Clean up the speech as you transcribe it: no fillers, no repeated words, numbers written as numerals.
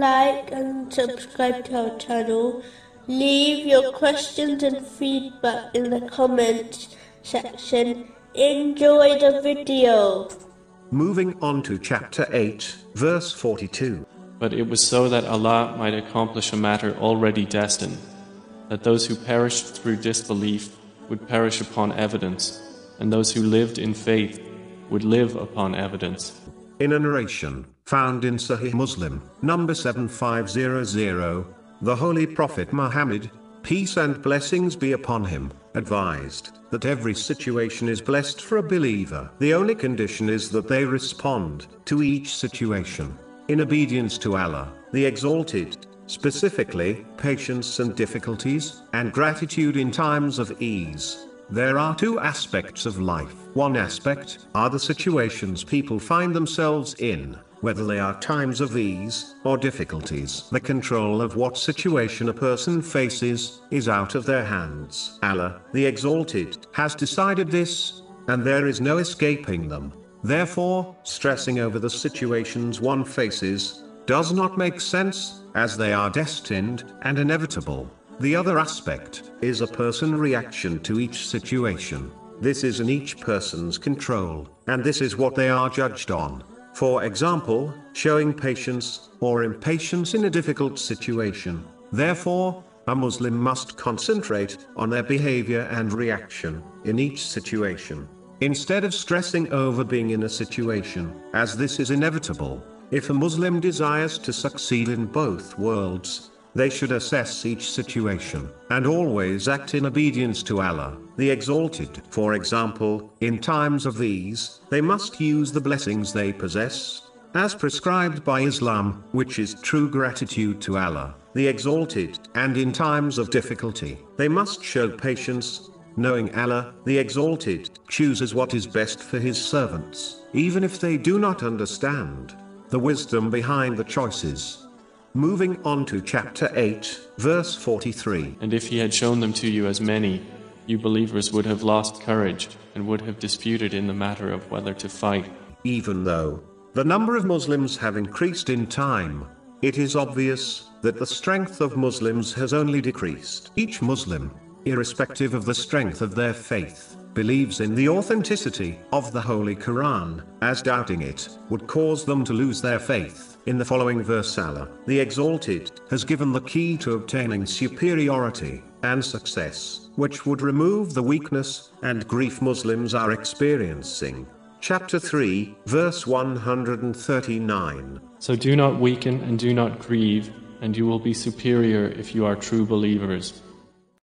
like and subscribe to our channel. Leave your questions and feedback in the comments section. Enjoy the video. Moving on to chapter 8, verse 42. But it was so that Allah might accomplish a matter already destined, that those who perished through disbelief would perish upon evidence, and those who lived in faith would live upon evidence. In a narration found in Sahih Muslim, number 7500, the Holy Prophet Muhammad, peace and blessings be upon him, advised that every situation is blessed for a believer. The only condition is that they respond to each situation in obedience to Allah, the Exalted, specifically patience and difficulties, and gratitude in times of ease. There are two aspects of life. One aspect are the situations people find themselves in, whether they are times of ease or difficulties. The control of what situation a person faces is out of their hands. Allah, the Exalted, has decided this, and there is no escaping them. Therefore, stressing over the situations one faces does not make sense, as they are destined and inevitable. The other aspect is a person's reaction to each situation. This is in each person's control, and this is what they are judged on. For example, showing patience or impatience in a difficult situation. Therefore, a Muslim must concentrate on their behavior and reaction in each situation, instead of stressing over being in a situation, as this is inevitable. If a Muslim desires to succeed in both worlds, they should assess each situation and always act in obedience to Allah, the Exalted. For example, in times of ease, they must use the blessings they possess, as prescribed by Islam, which is true gratitude to Allah, the Exalted. And in times of difficulty, they must show patience, knowing Allah, the Exalted, chooses what is best for His servants, even if they do not understand the wisdom behind the choices. Moving on to chapter 8, verse 43. And if he had shown them to you as many, you believers would have lost courage and would have disputed in the matter of whether to fight. Even though the number of Muslims have increased in time, it is obvious that the strength of Muslims has only decreased. Each Muslim, irrespective of the strength of their faith, believes in the authenticity of the Holy Quran, as doubting it would cause them to lose their faith. In the following verse, Allah, the Exalted, has given the key to obtaining superiority and success, which would remove the weakness and grief Muslims are experiencing. Chapter 3, verse 139. So do not weaken and do not grieve, and you will be superior if you are true believers.